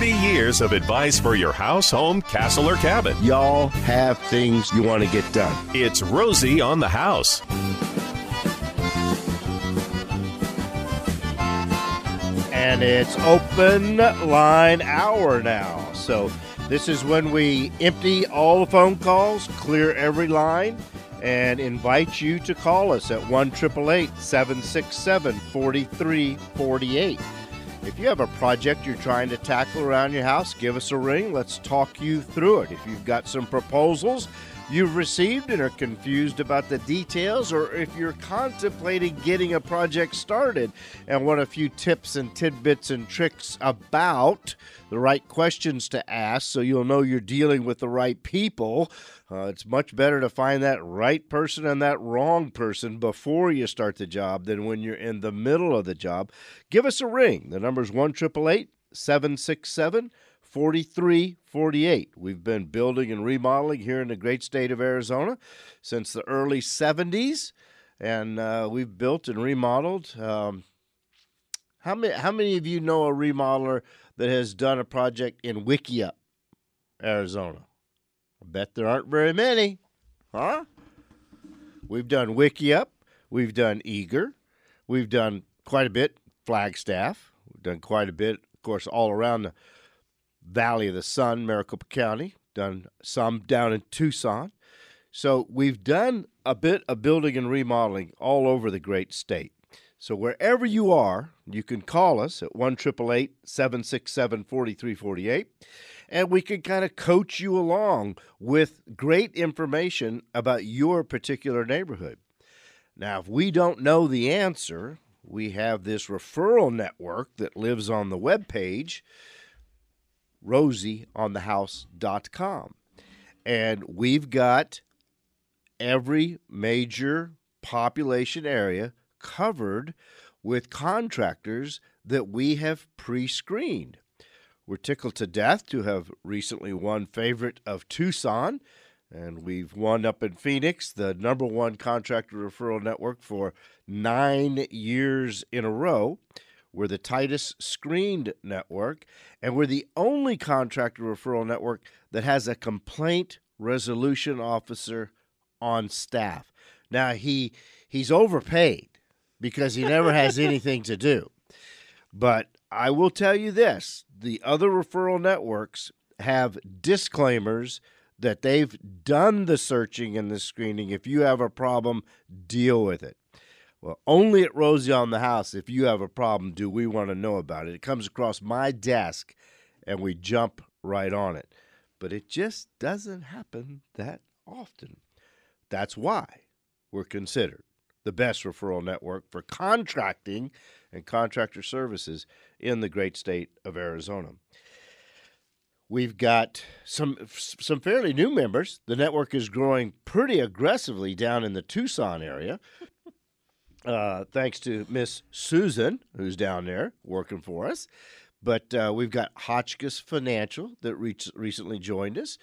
30 years of advice for your house, home, castle, or cabin. Y'all have things you want to get done. It's Rosie on the House. And it's open line hour now. So this is when we empty all the phone calls, clear every line, and invite you to call us at 1-888-767-4348. If you have a project you're trying to tackle around your house, give us a ring. Let's talk you through it. If you've got some proposals you've received and are confused about the details, or if you're contemplating getting a project started and want a few tips and tidbits and tricks about the right questions to ask so you'll know you're dealing with the right people, it's much better to find that right person and that wrong person before you start the job than when you're in the middle of the job. Give us a ring. The number is 1-888-767-4348. We've been building and remodeling here in the great state of Arizona since the early 70s, and we've built and remodeled. How many of you know a remodeler that has done a project in Wickiup, Arizona? I bet there aren't very many, huh? We've done Wickiup. We've done Eagar. We've done quite a bit Flagstaff. We've done quite a bit, of course, all around the Valley of the Sun, Maricopa County, done some down in Tucson. So we've done a bit of building and remodeling all over the great state. So wherever you are, you can call us at 1-888-767-4348, and we can kind of coach you along with great information about your particular neighborhood. Now, if we don't know the answer, we have this referral network that lives on the webpage, rosieonthehouse.com. And we've got every major population area covered with contractors that we have pre-screened. We're tickled to death to have recently won Favorite of Tucson, and we've won up in Phoenix, the number one contractor referral network for 9 years in a row. We're the tightest screened network, and we're the only contractor referral network that has a complaint resolution officer on staff. Now, he's overpaid because he never has anything to do. But I will tell you this, the other referral networks have disclaimers that they've done the searching and the screening. If you have a problem, deal with it. Well, only at Rosie on the House, if you have a problem, do we want to know about it. It comes across my desk, and we jump right on it. But it just doesn't happen that often. That's why we're considered the best referral network for contracting and contractor services in the great state of Arizona. We've got some fairly new members. The network is growing pretty aggressively down in the Tucson area. Thanks to Miss Susan, who's down there working for us. But we've got Hotchkiss Financial that recently joined us.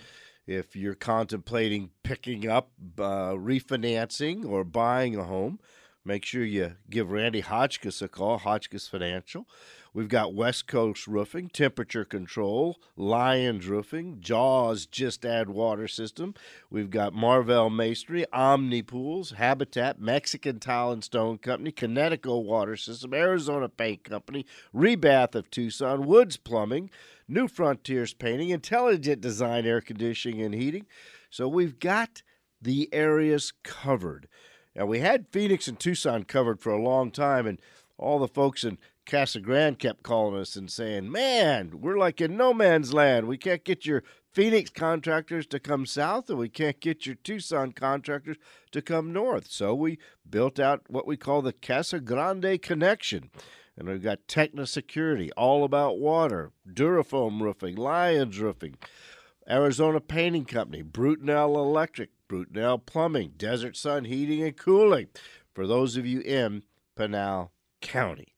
If you're contemplating picking up, refinancing, or buying a home, make sure you give Randy Hotchkiss a call, Hotchkiss Financial. We've got West Coast Roofing, Temperature Control, Lions Roofing, Jaws Just Add Water System. We've got Marvell Masonry, Omni Pools, Habitat, Mexican Tile and Stone Company, Kinetico Water System, Arizona Paint Company, Rebath of Tucson, Woods Plumbing, New Frontiers Painting, Intelligent Design Air Conditioning and Heating. So we've got the areas covered. Now, we had Phoenix and Tucson covered for a long time, and all the folks in Casa Grande kept calling us and saying, man, we're like in no man's land. We can't get your Phoenix contractors to come south, and we can't get your Tucson contractors to come north. So we built out what we call the Casa Grande Connection. And we've got Techno Security, All About Water, Durafoam Roofing, Lions Roofing, Arizona Painting Company, Brutnell Electric, Brutnell Plumbing, Desert Sun Heating and Cooling, for those of you in Pinal County.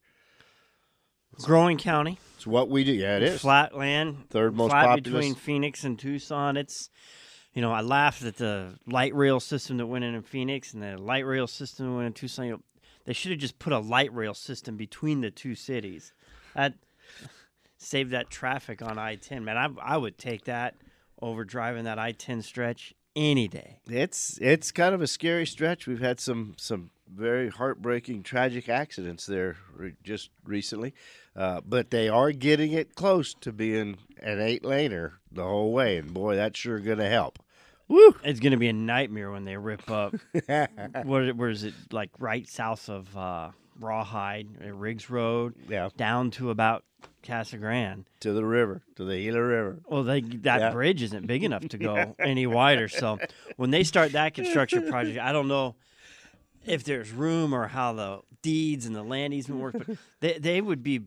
Growing county. It's what we do. Yeah, it is. Flat land. Third most flat populous. Between Phoenix and Tucson. It's, you know, I laughed at the light rail system that went in Phoenix and the light rail system that went in Tucson. You know, they should have just put a light rail system between the two cities. save that traffic on I-10. Man, I would take that over driving that I-10 stretch any day. It's kind of a scary stretch. We've had some very heartbreaking, tragic accidents there just recently. But they are getting it close to being an 8-laner the whole way. And, boy, that's sure going to help. Woo! It's going to be a nightmare when they rip up. Where is it, like right south of Rawhide, Riggs Road, yeah, down to about Casa Grande. To the river, to the Gila River. Well, that bridge isn't big enough to go any wider. So when they start that construction project, I don't know if there's room or how the deeds and the land easement work, but they would be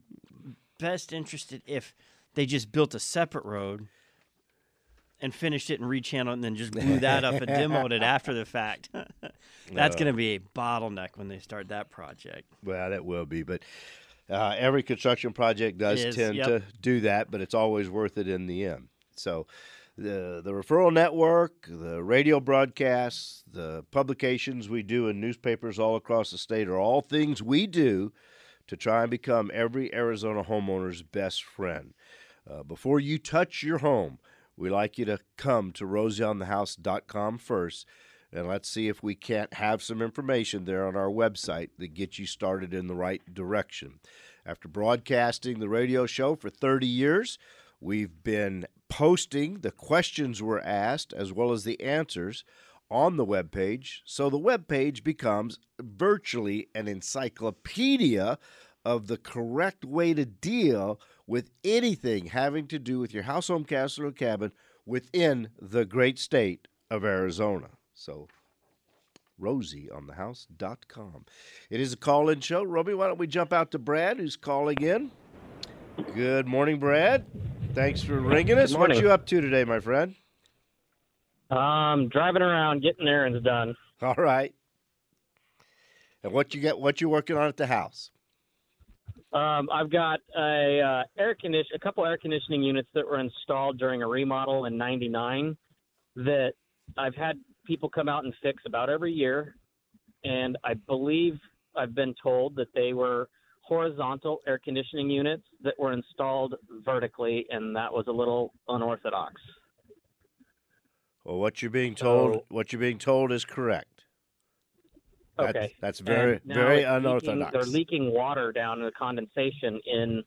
best interested if they just built a separate road and finished it and rechanneled it and then just blew that up and demoed it after the fact. That's going to be a bottleneck when they start that project. Well, that will be, but every construction project does tend to do that, but it's always worth it in the end. So the referral network, the radio broadcasts, the publications we do in newspapers all across the state are all things we do to try and become every Arizona homeowner's best friend. Before you touch your home, we like you to come to rosieonthehouse.com first, and let's see if we can't have some information there on our website that gets you started in the right direction. After broadcasting the radio show for 30 years, we've been posting the questions we're asked as well as the answers on the webpage, so the webpage becomes virtually an encyclopedia of the correct way to deal with anything having to do with your house, home, castle, or cabin within the great state of Arizona. So, rosieonthehouse.com. It is a call-in show. Robbie, why don't we jump out to Brad, who's calling in. Good morning, Brad. Thanks for ringing us. What you up to today, my friend? Driving around, getting errands done. All right. And what you working on at the house? I've got a couple air conditioning units that were installed during a remodel in '99 that I've had people come out and fix about every year, and I believe I've been told that they were horizontal air conditioning units that were installed vertically, and that was a little unorthodox. Well, what you're being told is correct. Okay. That's very unorthodox. They're leaking water down in the condensation in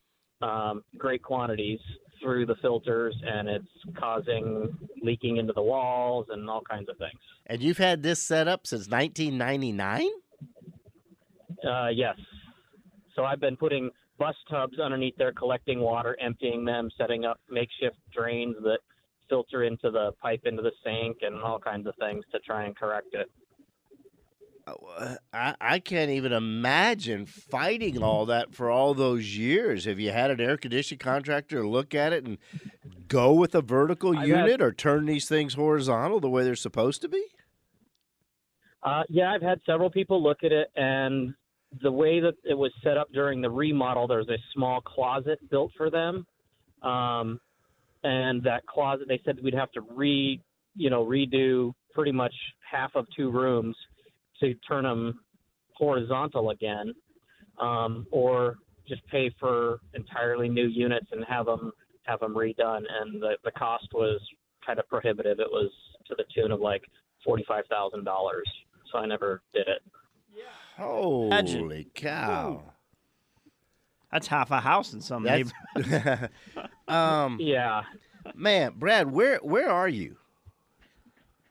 great quantities through the filters, and it's causing leaking into the walls and all kinds of things. And you've had this set up since 1999? Yes. So I've been putting bus tubs underneath there, collecting water, emptying them, setting up makeshift drains that filter into the pipe into the sink and all kinds of things to try and correct it. I can't even imagine fighting all that for all those years. Have you had an air conditioning contractor look at it and go with a vertical unit or turn these things horizontal the way they're supposed to be? Yeah, I've had several people look at it, and the way that it was set up during the remodel, there was a small closet built for them, and that closet, they said we'd have to redo pretty much half of two rooms to turn them horizontal again, or just pay for entirely new units and have them redone. And the cost was kind of prohibitive. It was to the tune of like $45,000. So I never did it. Holy cow. Ooh. That's half a house in some neighborhoods. Yeah. Man, Brad, where are you?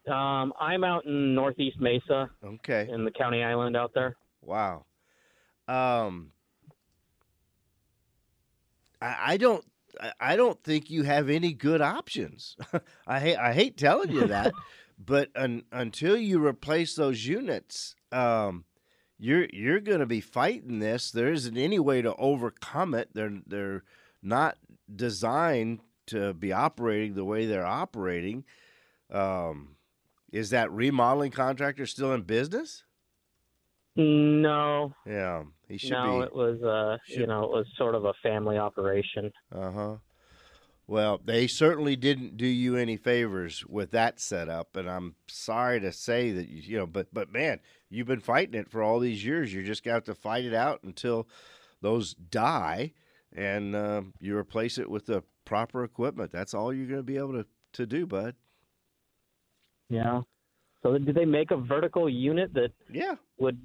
I'm out in Northeast Mesa. Okay. In the county island out there. Wow. I don't think you have any good options. I hate telling you that, but until you replace those units, you're going to be fighting this. There isn't any way to overcome it. They're not designed to be operating the way they're operating. Is that remodeling contractor still in business? No. Yeah, he should be. No, it was it was sort of a family operation. Uh-huh. Well, they certainly didn't do you any favors with that setup, and I'm sorry to say that, but man, you've been fighting it for all these years. You're just going to have to fight it out until those die, and you replace it with the proper equipment. That's all you're going to be able to do, bud. Yeah. So did they make a vertical unit that would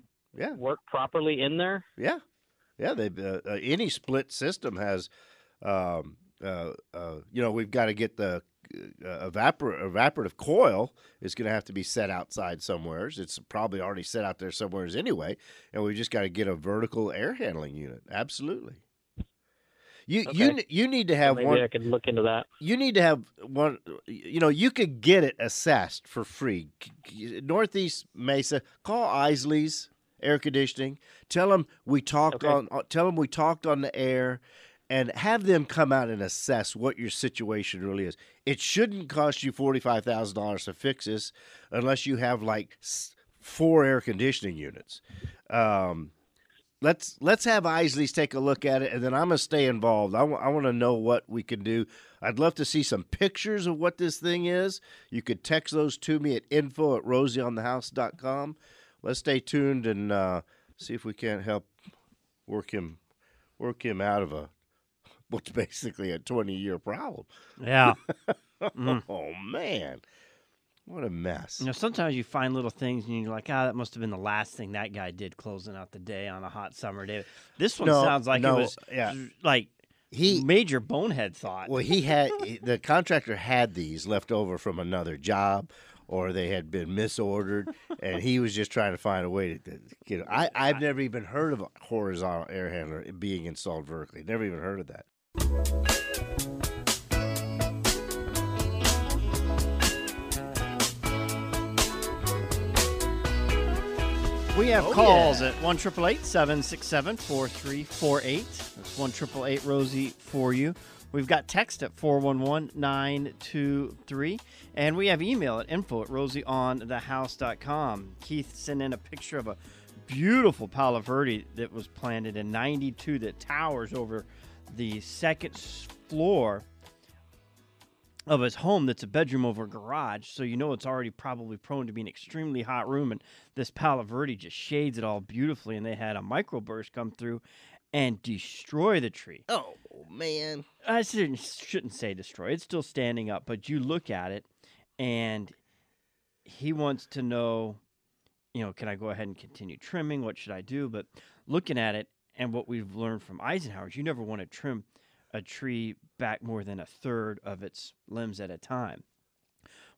work properly in there? Yeah. Yeah, they any split system has, you know, we've got to get the evaporative coil is going to have to be set outside somewheres. It's probably already set out there somewheres anyway, and we've just got to get a vertical air handling unit. Absolutely. You need to have maybe one. Maybe I could look into that. You need to have one. You know, you could get it assessed for free. Northeast Mesa, call Isley's Air Conditioning. Tell them we talked on the air, and have them come out and assess what your situation really is. It shouldn't cost you $45,000 to fix this, unless you have like 4 air conditioning units. Let's have Isley's take a look at it, and then I'm going to stay involved. I want to know what we can do. I'd love to see some pictures of what this thing is. You could text those to me at info@rosieonthehouse.com. Let's stay tuned and see if we can't help work him out of what's basically a 20-year problem. Yeah. Oh, man. What a mess. You know, sometimes you find little things and you're like, that must have been the last thing that guy did closing out the day on a hot summer day. This one sounds like it was like major bonehead thought. Well, he had the contractor had these left over from another job, or they had been misordered, and he was just trying to find a way to get it. I've never even heard of a horizontal air handler being installed vertically. Never even heard of that. We have calls at 1-888-767-4348. That's 1-888 Rosie for you. We've got text at 411-923. And we have email at info@rosieonthehouse.com. Keith sent in a picture of a beautiful Palo Verde that was planted in 92 that towers over the second floor of his home. That's a bedroom over a garage, so you know it's already probably prone to be an extremely hot room, and this Palo Verde just shades it all beautifully, and they had a microburst come through and destroy the tree. Oh, man. I shouldn't say destroy. It's still standing up, but you look at it, and he wants to know, you know, can I go ahead and continue trimming? What should I do? But looking at it, and what we've learned from Eisenhower is you never want to trim a tree back more than 1/3 of its limbs at a time.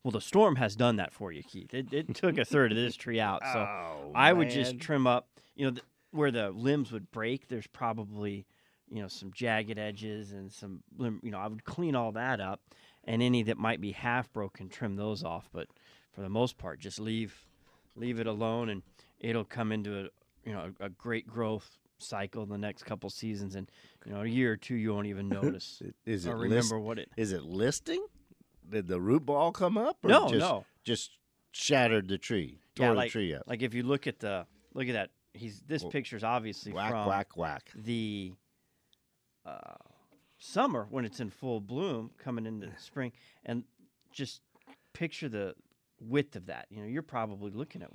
Well, the storm has done that for you, Keith. It took 1/3 of this tree out. So I would just trim up, you know, where the limbs would break. There's probably, you know, some jagged edges and some, you know, I would clean all that up, and any that might be half broken, trim those off. But for the most part, just leave it alone, and it'll come into a great growth cycle the next couple seasons, and you know, a year or two you won't even notice. Is it is it listing? Did the root ball come up? Or just shattered the tree, the tree up. Like if you look at that, picture's obviously from the summer when it's in full bloom, coming into spring, and just picture the width of that. You know, you're probably looking at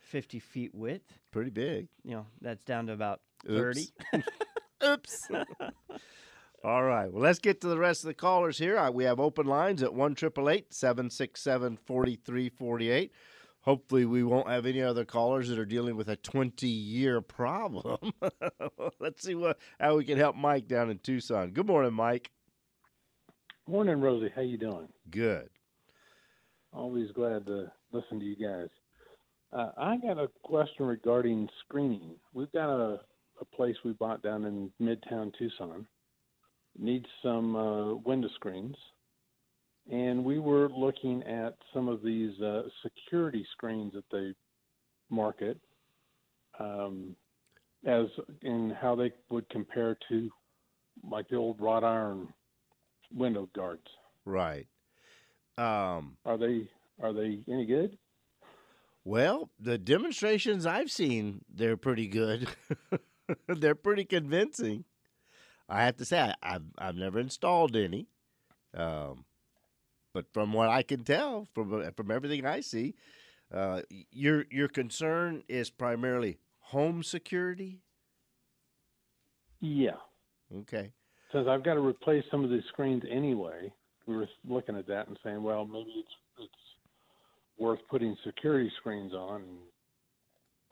50 feet width. Pretty big. You know, that's down to about 30. Oops. All right. Well, let's get to the rest of the callers here. We have open lines at 1-888-767-4348. Hopefully we won't have any other callers that are dealing with a 20-year problem. Let's see how we can help Mike down in Tucson. Good morning, Mike. Morning, Rosie. How you doing? Good. Always glad to listen to you guys. I got a question regarding screening. We've got a place we bought down in Midtown Tucson. It needs some window screens. And we were looking at some of these security screens that they market as in how they would compare to like the old wrought iron window guards. Right. Are they any good? Well, the demonstrations I've seen, they're pretty good. They're pretty convincing. I have to say, I've never installed any. But from what I can tell, from everything I see, your concern is primarily home security? Yeah. Okay. Since I've got to replace some of these screens anyway, we were looking at that and saying, well, maybe it's worth putting security screens on. And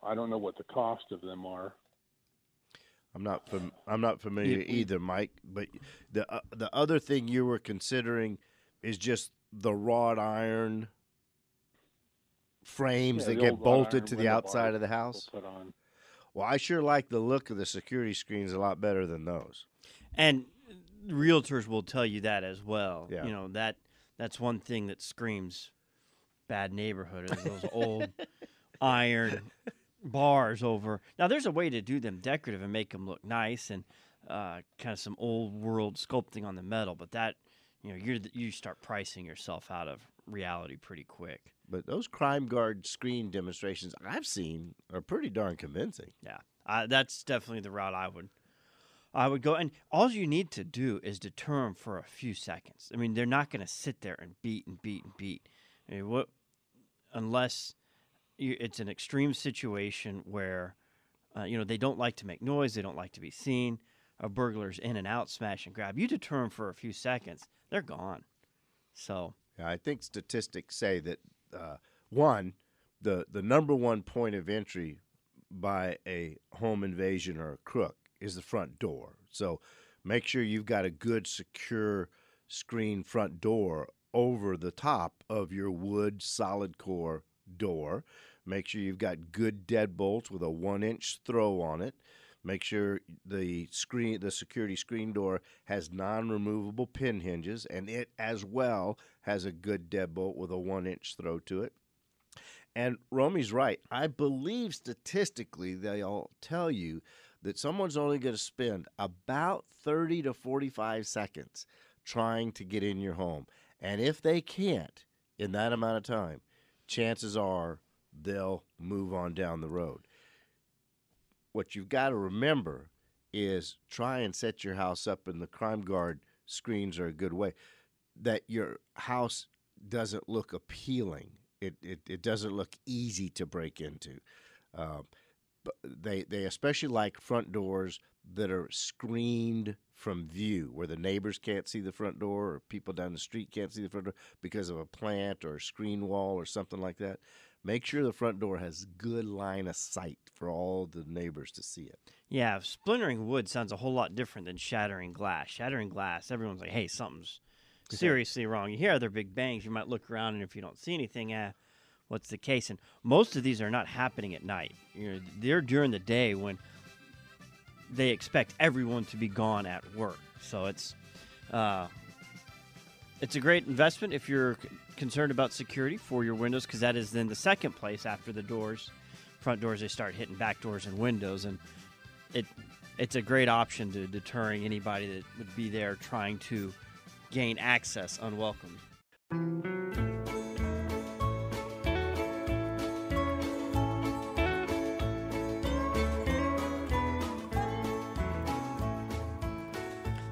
I don't know what the cost of them are. I'm not familiar either, Mike. But the other thing you were considering is just the wrought iron frames that get bolted to the outside of the house. Well, I sure like the look of the security screens a lot better than those. And realtors will tell you that as well. Yeah. You know, that's one thing that screams bad neighborhood is those old iron bars over. Now, there's a way to do them decorative and make them look nice and kind of some old world sculpting on the metal, but that, you know, you start pricing yourself out of reality pretty quick. But those Crime Guard screen demonstrations I've seen are pretty darn convincing. Yeah, that's definitely the route I would go. And all you need to do is deter them for a few seconds. I mean, they're not going to sit there and beat and beat and beat. I mean, unless it's an extreme situation where, you know, they don't like to make noise. They don't like to be seen. A burglar's in and out, smash and grab. You deter them for a few seconds, they're gone. So yeah, I think statistics say that, one, the number one point of entry by a home invasion or a crook is the front door. So make sure you've got a good, secure screen front door over the top of your wood solid core door. Make sure you've got good deadbolts with a 1-inch throw on it. Make sure the security screen door has non-removable pin hinges, and it as well has a good deadbolt with a 1-inch throw to it. And Romy's right. I believe statistically they'll tell you that someone's only going to spend about 30 to 45 seconds trying to get in your home. And if they can't in that amount of time, chances are they'll move on down the road. What you've got to remember is try and set your house up, and the Crime Guard screens are a good way, that your house doesn't look appealing. It doesn't look easy to break into. But they especially like front doors that are screened from view, where the neighbors can't see the front door or people down the street can't see the front door because of a plant or a screen wall or something like that. Make sure the front door has good line of sight for all the neighbors to see it. Yeah, splintering wood sounds a whole lot different than shattering glass. Shattering glass, everyone's like, hey, something's seriously wrong. You hear other big bangs, you might look around, and if you don't see anything, what's the case? And most of these are not happening at night. You know, they're during the day when they expect everyone to be gone at work. So it's a great investment if you're concerned about security for your windows, because that is then the second place after the doors, front doors. They start hitting back doors and windows, and it's a great option to deterring anybody that would be there trying to gain access unwelcome.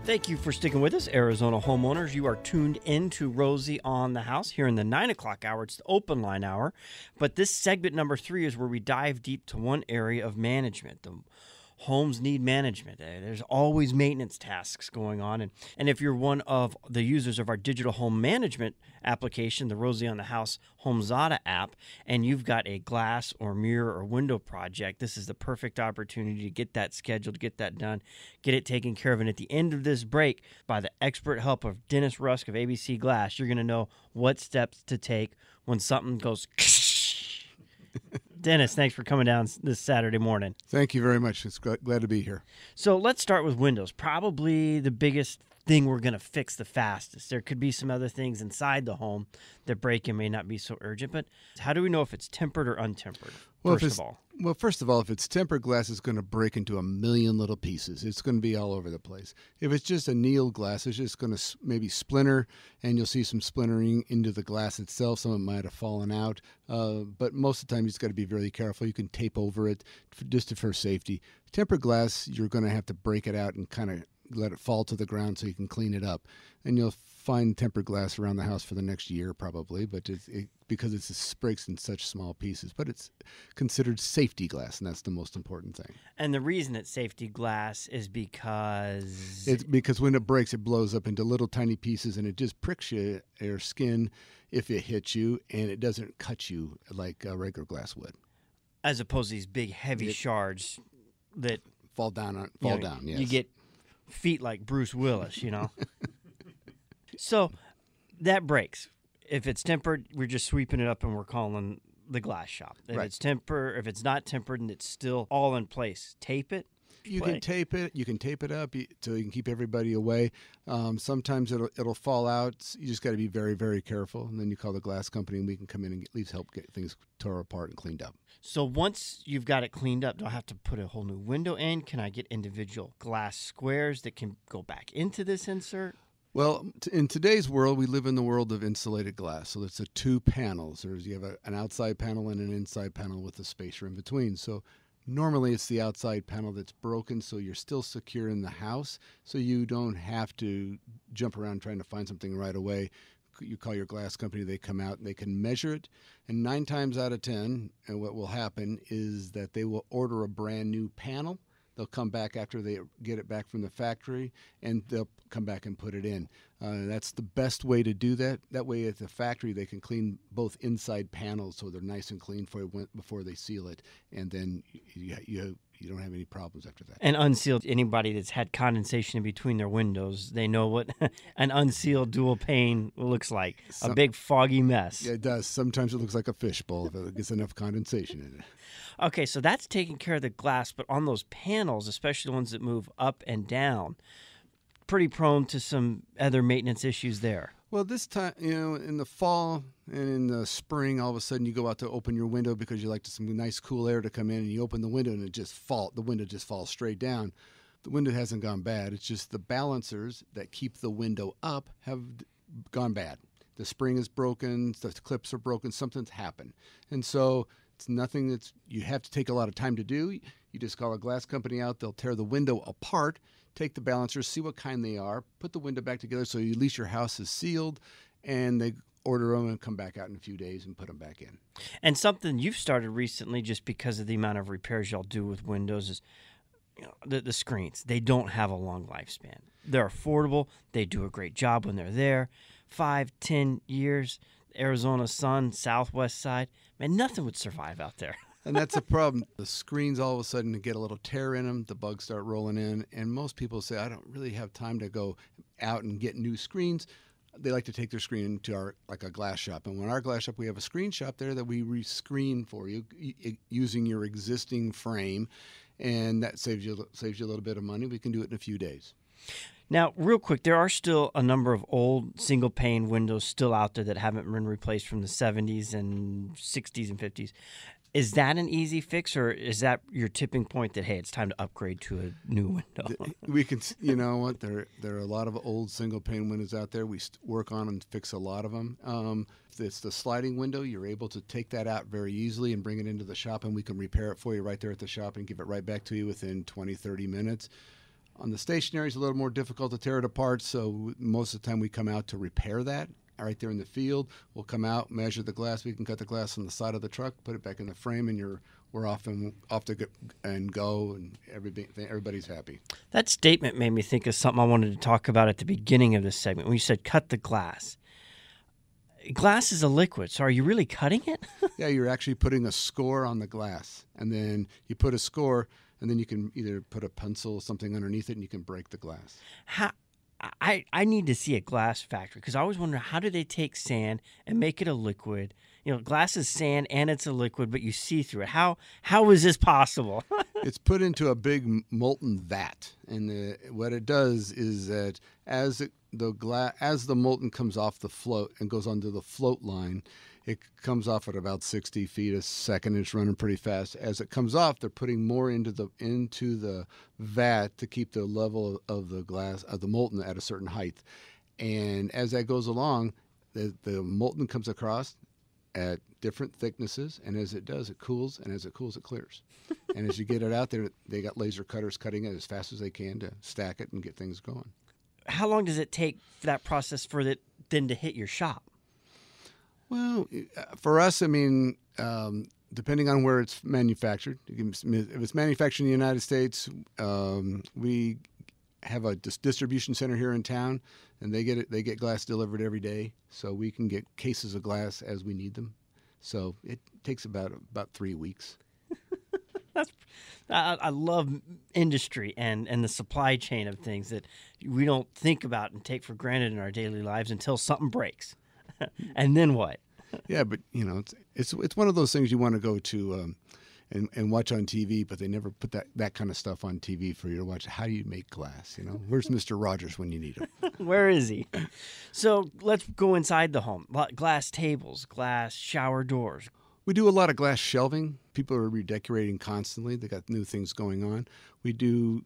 Thank you for sticking with us, Arizona homeowners. You are tuned in to Rosie on the House here in the 9 o'clock hour. It's the open line hour. But this segment number 3 is where we dive deep to one area of management. The homes need management. There's always maintenance tasks going on. And if you're one of the users of our digital home management application, the Rosie on the House HomeZada app, and you've got a glass or mirror or window project, this is the perfect opportunity to get that scheduled, get that done, get it taken care of. And at the end of this break, by the expert help of Dennis Rusk of ABC Glass, you're going to know what steps to take when something goes. Dennis, thanks for coming down this Saturday morning. Thank you very much. It's glad to be here. So let's start with windows. Probably the biggest thing we're going to fix the fastest. There could be some other things inside the home that break in may not be so urgent, but how do we know if it's tempered or untempered, first of all, if it's tempered glass, it's going to break into a million little pieces. It's going to be all over the place. If it's just annealed glass, it's just going to maybe splinter, and you'll see some splintering into the glass itself. Some of it might have fallen out, but most of the time you just got to be very careful. You can tape over it just for safety. Tempered glass, you're going to have to break it out and kind of let it fall to the ground so you can clean it up. And you'll find tempered glass around the house for the next year probably, but because it breaks in such small pieces. But it's considered safety glass, and that's the most important thing. And the reason it's safety glass is because... It's because when it breaks, it blows up into little tiny pieces, and it just pricks your skin if it hits you, and it doesn't cut you like regular glass would. As opposed to these big, heavy shards that... Fall down, yes. You get feet like Bruce Willis, you know. So that breaks. If it's tempered, we're just sweeping it up and we're calling the glass shop. If it's not tempered and it's still all in place, tape it. You can tape it up so you can keep everybody away. Sometimes it'll fall out. You just got to be very, very careful. And then you call the glass company, and we can come in and at least help get things tore apart and cleaned up. So once you've got it cleaned up, do I have to put a whole new window in? Can I get individual glass squares that can go back into this insert? Well, in today's world, we live in the world of insulated glass. So it's two panels. You have an outside panel and an inside panel with a spacer in between. So normally it's the outside panel that's broken, so you're still secure in the house, so you don't have to jump around trying to find something right away. You call your glass company, they come out, and they can measure it. And 9 times out of 10, and what will happen is that they will order a brand new panel. They'll come back after they get it back from the factory, and they'll come back and put it in. That's the best way to do that. That way at the factory, they can clean both inside panels so they're nice and clean before they seal it, and then you don't have any problems after that. And unsealed, anybody that's had condensation in between their windows, they know what an unsealed dual pane looks like, a big foggy mess. Yeah, it does. Sometimes it looks like a fishbowl if it gets enough condensation in it. Okay, so that's taking care of the glass, but on those panels, especially the ones that move up and down, pretty prone to some other maintenance issues there. Well, this time, in the fall and in the spring, all of a sudden you go out to open your window because you like some nice cool air to come in, and you open the window and the window just falls straight down. The window hasn't gone bad. It's just the balancers that keep the window up have gone bad. The spring is broken. The clips are broken. Something's happened. And so it's nothing that you have to take a lot of time to do. You just call a glass company out. They'll tear the window apart, take the balancers, see what kind they are, put the window back together so at least your house is sealed, and they order them and come back out in a few days and put them back in. And something you've started recently just because of the amount of repairs y'all do with windows is the screens. They don't have a long lifespan. They're affordable. They do a great job when they're there. 5, 10 years, Arizona sun, southwest side. Man, nothing would survive out there. And that's a problem. The screens all of a sudden get a little tear in them. The bugs start rolling in. And most people say, I don't really have time to go out and get new screens. They like to take their screen to a glass shop. And when our glass shop, we have a screen shop there that we rescreen for you using your existing frame. And that saves you a little bit of money. We can do it in a few days. Now, real quick, there are still a number of old single-pane windows still out there that haven't been replaced from the 70s and 60s and 50s. Is that an easy fix, or is that your tipping point that, hey, it's time to upgrade to a new window? We can, there are a lot of old single-pane windows out there. We work on and fix a lot of them. It's the sliding window. You're able to take that out very easily and bring it into the shop, and we can repair it for you right there at the shop and give it right back to you within 20, 30 minutes. On the stationary, it's a little more difficult to tear it apart, so most of the time we come out to repair that. Right there in the field, we'll come out, measure the glass. We can cut the glass on the side of the truck, put it back in the frame, and we're off to go, and everybody's happy. That statement made me think of something I wanted to talk about at the beginning of this segment. When you said cut the glass. Glass is a liquid, so are you really cutting it? Yeah, you're actually putting a score on the glass, and then you put a score, and then you can either put a pencil or something underneath it, and you can break the glass. I need to see a glass factory because I always wonder, how do they take sand and make it a liquid? Glass is sand and it's a liquid, but you see through it. How is this possible? It's put into a big molten vat, and what it does is that as the molten comes off the float and goes onto the float line, it comes off at about 60 feet a second. It's running pretty fast. As it comes off, they're putting more into the vat to keep the level of the glass of the molten at a certain height. And as that goes along, the molten comes across, at different thicknesses, and as it does, it cools, and as it cools, it clears. And as you get it out there, they got laser cutters cutting it as fast as they can to stack it and get things going. How long does it take for that process for it then to hit your shop? Well, for us, I mean, depending on where it's manufactured. If it's manufactured in the United States, we have a distribution center here in town, and they get it. They get glass delivered every day, so we can get cases of glass as we need them. So it takes about 3 weeks. That's, I love industry and the supply chain of things that we don't think about and take for granted in our daily lives until something breaks. And then what? Yeah, but, you know, it's one of those things you want to go to and watch on TV, but they never put that kind of stuff on TV for you to watch. How do you make glass, you know? Where's Mr. Rogers when you need him? Where is he? So let's go inside the home. Glass tables, glass shower doors. We do a lot of glass shelving. People are redecorating constantly. They got new things going on. We do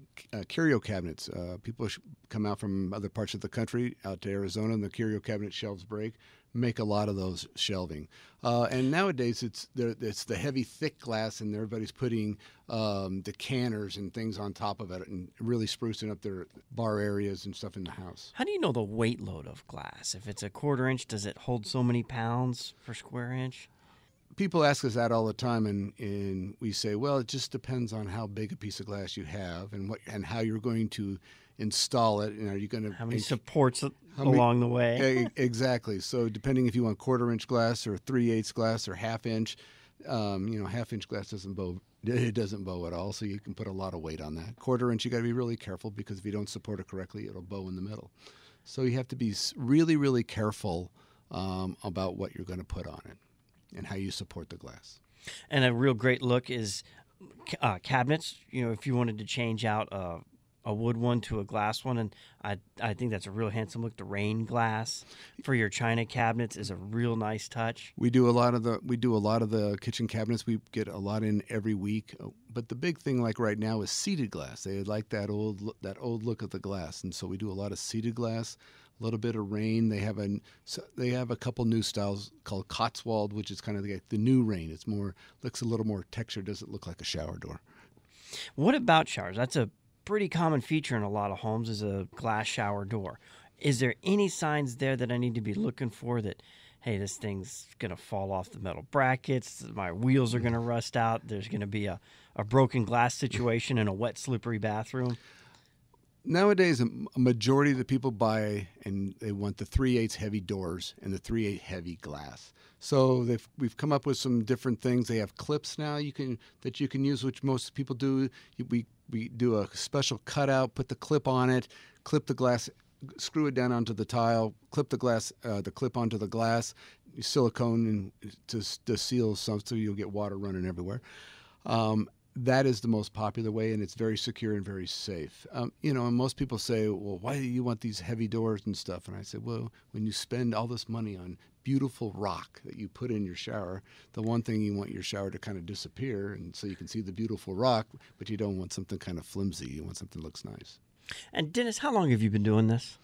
curio cabinets. People come out from other parts of the country out to Arizona, and the curio cabinet shelves break. Make a lot of those shelving. And nowadays, it's the heavy, thick glass, and everybody's putting decanters and things on top of it and really sprucing up their bar areas and stuff in the house. How do you know the weight load of glass? If it's a quarter inch, does it hold so many pounds per square inch? People ask us that all the time, and we say, well, it just depends on how big a piece of glass you have and how you're going to install it. And are you going to how many supports along the way? Exactly. So depending if you want quarter-inch glass or 3/8 glass or half-inch, you know, half-inch glass doesn't bow. It doesn't bow at all, so you can put a lot of weight on that. Quarter-inch, you got to be really careful because if you don't support it correctly, it'll bow in the middle. So you have to be really, really careful about what you're going to put on it and how you support the glass. And a real great look is cabinets. You know, if you wanted to change out a wood one to a glass one, and I think that's a real handsome look. The rain glass for your china cabinets is a real nice touch. We do a lot of the kitchen cabinets. We get a lot in every week, but the big thing like right now is seeded glass. They like that old look of the glass, and so we do a lot of seeded glass. A little bit of rain. They have a couple new styles called Cotswold, which is kind of like the new rain. It's more looks a little more textured. Doesn't look like a shower door. What about showers? That's a pretty common feature in a lot of homes is a glass shower door. Is there any signs there that I need to be looking for that, hey, this thing's going to fall off the metal brackets, my wheels are going to rust out, there's going to be a broken glass situation in a wet, slippery bathroom? Nowadays, a majority of the people buy and they want the 3/8 heavy doors and the 3/8 heavy glass. So we've come up with some different things. They have clips now that you can use, which most people do. We do a special cutout, put the clip on it, clip the glass, screw it down onto the tile, clip the glass, the clip onto the glass, silicone and to seal some, so you'll get water running everywhere. That is the most popular way, and it's very secure and very safe. You know, and most people say, well, why do you want these heavy doors and stuff? And I say, well, when you spend all this money on beautiful rock that you put in your shower, the one thing you want your shower to kind of disappear, and so you can see the beautiful rock, but you don't want something kind of flimsy. You want something that looks nice. And Dennis, how long have you been doing this?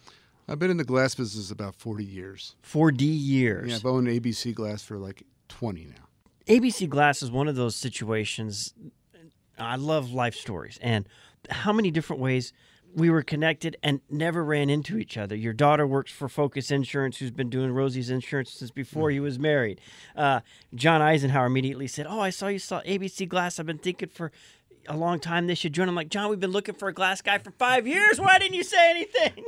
I've been in the glass business about 40 years. 40 years. Yeah, I've owned ABC Glass for like 20 now. ABC Glass is one of those situations. I love life stories and how many different ways we were connected and never ran into each other. Your daughter works for Focus Insurance, who's been doing Rosie's insurance since before he was married. John Eisenhower immediately said, oh, I saw you saw ABC Glass. I've been thinking for a long time they should join. I'm like, John, we've been looking for a glass guy for 5 years. Why didn't you say anything?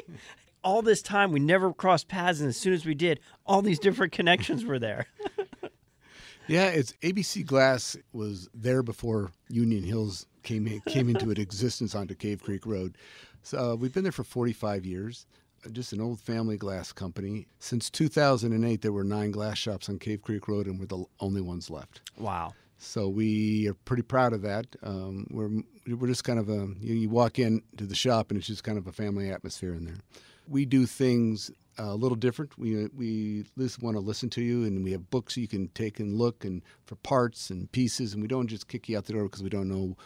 All this time, we never crossed paths, and as soon as we did, all these different connections were there. Yeah, it's ABC Glass was there before Union Hills came into existence onto Cave Creek Road. So we've been there for 45 years, just an old family glass company. Since 2008, there were 9 glass shops on Cave Creek Road, and we're the only ones left. Wow. So we are pretty proud of that. We're just kind of you walk into the shop, and it's just kind of a family atmosphere in there. We do things a little different. We want to listen to you, and we have books you can take and look and for parts and pieces, and we don't just kick you out the door because we don't know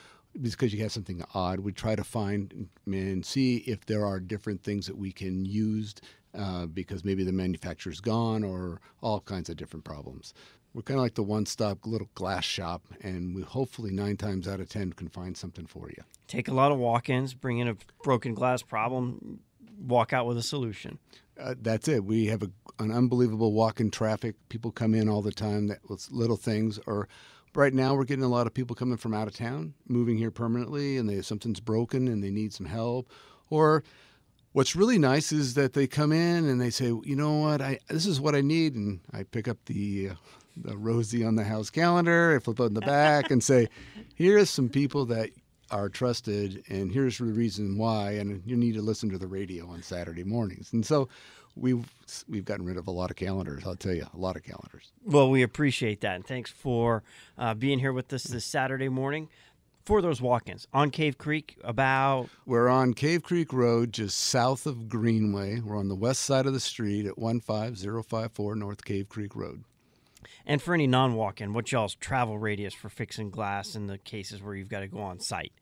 because you have something odd, we try to find and see if there are different things that we can use because maybe the manufacturer's gone or all kinds of different problems. We're kind of like the one-stop little glass shop, and we hopefully 9 times out of 10 can find something for you. Take a lot of walk-ins, bring in a broken glass problem, walk out with a solution. That's it. We have an unbelievable walk-in traffic. People come in all the time with little things. Or right now we're getting a lot of people coming from out of town, moving here permanently, and something's broken and they need some help. Or what's really nice is that they come in and they say, you know what, this is what I need. And I pick up the Rosie on the House calendar, I flip it in the back and say, here's some people that are trusted, and here's the reason why, and you need to listen to the radio on Saturday mornings. And so we've gotten rid of a lot of calendars, I'll tell you, a lot of calendars. Well, we appreciate that, and thanks for being here with us this Saturday morning. For those walk-ins, on Cave Creek, We're on Cave Creek Road, just south of Greenway. We're on the west side of the street at 15054 North Cave Creek Road. And for any non-walk-in, what's y'all's travel radius for fixing glass in the cases where you've got to go on site?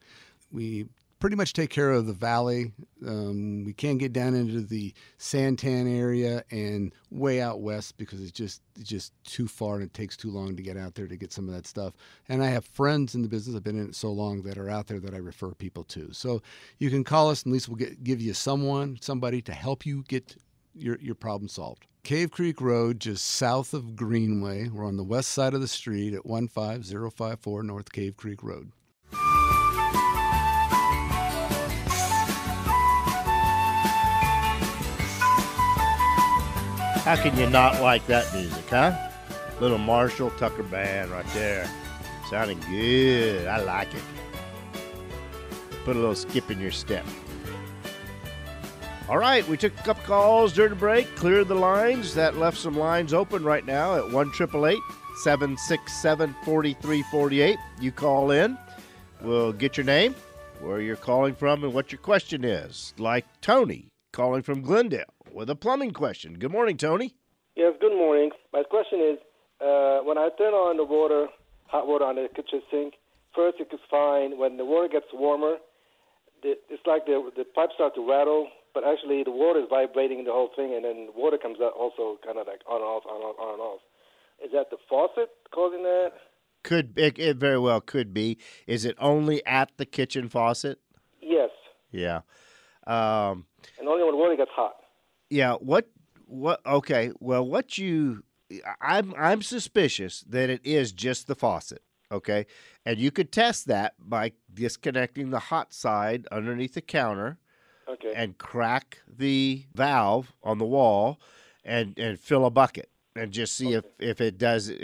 We pretty much take care of the valley. We can get down into the Santan area and way out west because it's just too far and it takes too long to get out there to get some of that stuff. And I have friends in the business, I've been in it so long, that are out there that I refer people to. So you can call us and at least we'll give you somebody to help you get your problem solved. Cave Creek Road, just south of Greenway. We're on the west side of the street at 15054 North Cave Creek Road. How can you not like that music, huh? Little Marshall Tucker Band right there. Sounding good. I like it. Put a little skip in your step. All right, we took a couple calls during the break, cleared the lines. That left some lines open right now at 1-888-767-4348. You call in. We'll get your name, where you're calling from, and what your question is. Like Tony calling from Glendale with a plumbing question. Good morning, Tony. Yes, good morning. My question is, when I turn on the water, hot water on the kitchen sink, first you can find when the water gets warmer, it's like the pipes start to rattle. But actually, the water is vibrating the whole thing, and then water comes out also kind of like on and off, on and off, on and off. Is that the faucet causing that? It very well could be. Is it only at the kitchen faucet? Yes. Yeah. And only when water gets hot. Yeah. Okay. Well, I'm suspicious that it is just the faucet. Okay. And you could test that by disconnecting the hot side underneath the counter. Okay. And crack the valve on the wall and fill a bucket and just see if it does it.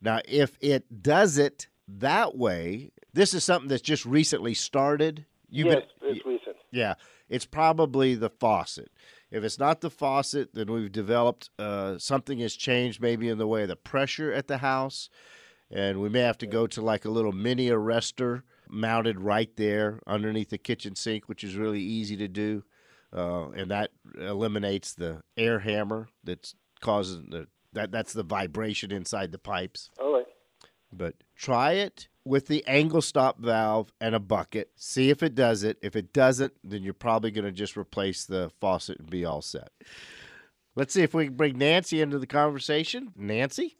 Now, if it does it that way, this is something that's just recently started. It's recent. Yeah. It's probably the faucet. If it's not the faucet, then we've developed something has changed maybe in the way of the pressure at the house. And we may have to go to like a little mini arrestor mounted right there underneath the kitchen sink, which is really easy to do. And that eliminates the air hammer that's causing that's the vibration inside the pipes. All right. But try it with the angle stop valve and a bucket. See if it does it. If it doesn't, then you're probably going to just replace the faucet and be all set. Let's see if we can bring Nancy into the conversation. Nancy?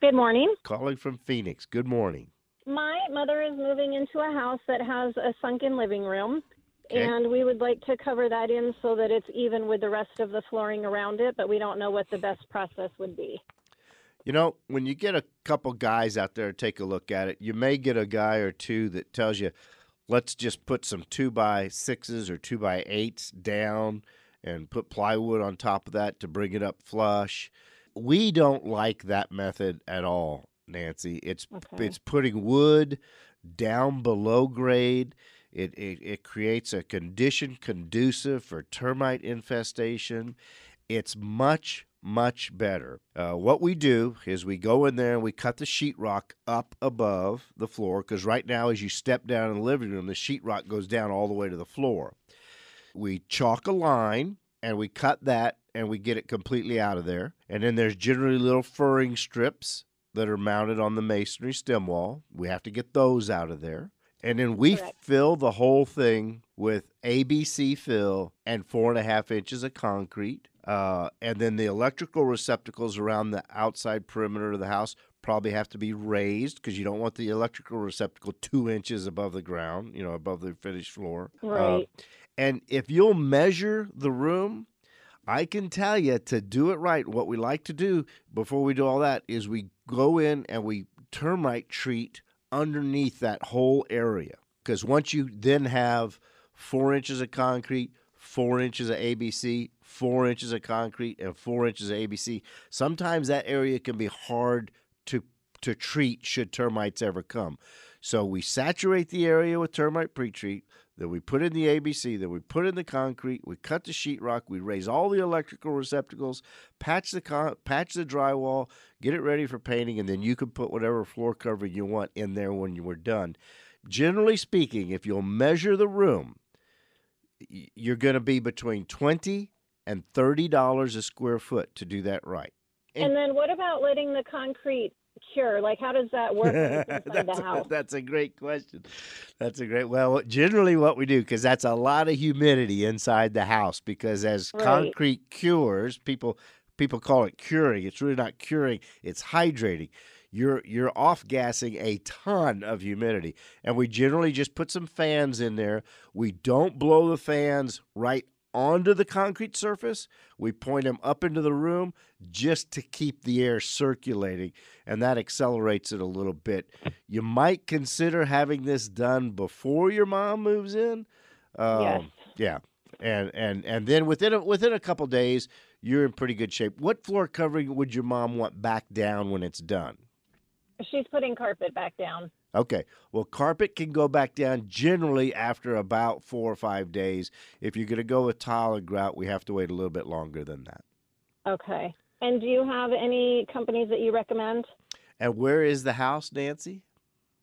Good morning. Calling from Phoenix. Good morning. My mother is moving into a house that has a sunken living room, and we would like to cover that in so that it's even with the rest of the flooring around it, but we don't know what the best process would be. You know, when you get a couple guys out there to take a look at it, you may get a guy or two that tells you, let's just put some 2x6s or 2x8s down and put plywood on top of that to bring it up flush. We don't like that method at all, Nancy. It's putting wood down below grade. It creates a condition conducive for termite infestation. It's much, much better. What we do is we go in there and we cut the sheetrock up above the floor because right now as you step down in the living room, the sheetrock goes down all the way to the floor. We chalk a line and we cut that and we get it completely out of there. And then there's generally little furring strips that are mounted on the masonry stem wall. We have to get those out of there. And then we fill the whole thing with ABC fill and 4.5 inches of concrete. And then the electrical receptacles around the outside perimeter of the house probably have to be raised because you don't want the electrical receptacle 2 inches above the ground, you know, above the finished floor. Right. And if you'll measure the room, I can tell you to do it right. What we like to do before we do all that is we go in and we termite treat underneath that whole area, because once you then have 4 inches of concrete, 4 inches of ABC, 4 inches of concrete, and 4 inches of ABC, sometimes that area can be hard to treat should termites ever come. So we saturate the area with termite pre-treat, then we put in the ABC, then we put in the concrete, we cut the sheetrock, we raise all the electrical receptacles, patch the drywall, get it ready for painting, and then you can put whatever floor covering you want in there when you were done. Generally speaking, if you'll measure the room, you're going to be between $20 and $30 a square foot to do that right. And then what about letting the concrete cure? Like, how does that work inside the house? That's a great question. Well, generally what we do, because that's a lot of humidity inside the house, because as concrete cures, people call it curing. It's really not curing. It's hydrating. You're off-gassing a ton of humidity. And we generally just put some fans in there. We don't blow the fans right onto the concrete surface. We point them up into the room just to keep the air circulating, and that accelerates it a little bit. You might consider having this done before your mom moves in. Yeah. And then within a couple days, you're in pretty good shape. What floor covering would your mom want back down when it's done? She's putting carpet back down. Okay. Well, carpet can go back down generally after about 4 or 5 days. If you're going to go with tile and grout, we have to wait a little bit longer than that. Okay. And do you have any companies that you recommend? And where is the house, Nancy?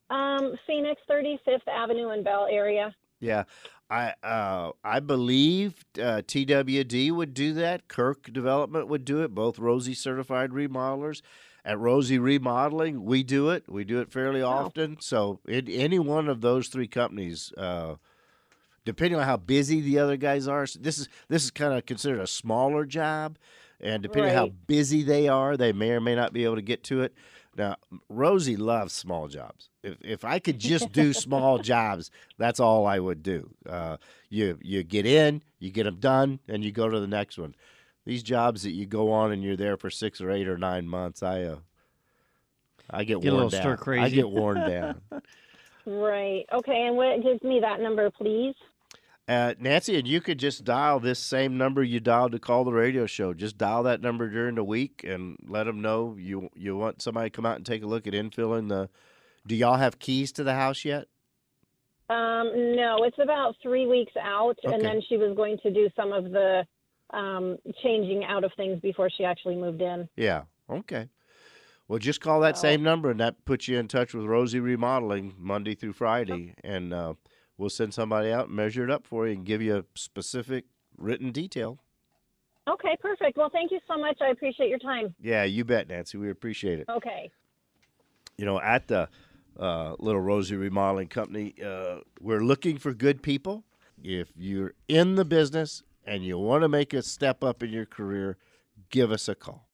Phoenix, 35th Avenue and Bell area. Yeah. I believe TWD would do that. Kirk Development would do it. Both Rosie certified remodelers. At Rosie Remodeling, we do it. We do it fairly often. So any one of those three companies, depending on how busy the other guys are, so this is kind of considered a smaller job, and depending on how busy they are, they may or may not be able to get to it. Now, Rosie loves small jobs. If I could just do small jobs, that's all I would do. You get in, you get them done, and you go to the next one. These jobs that you go on and you're there for 6 or 8 or 9 months, I get worn down. Stir-crazy. I get worn down. Right. Okay. And what gives me that number, please? Nancy, and you could just dial this same number you dialed to call the radio show. Just dial that number during the week and let them know you want somebody to come out and take a look at infilling the. Do y'all have keys to the house yet? No, it's about 3 weeks out, and then she was going to do some of the changing out of things before she actually moved in. Yeah. Okay. Well, just call that same number, and that puts you in touch with Rosie Remodeling Monday through Friday, and we'll send somebody out and measure it up for you and give you a specific written detail. Okay, perfect. Well, thank you so much. I appreciate your time. Yeah, you bet, Nancy. We appreciate it. Okay. You know, at the Little Rosie Remodeling Company, we're looking for good people. If you're in the business and you want to make a step up in your career, give us a call.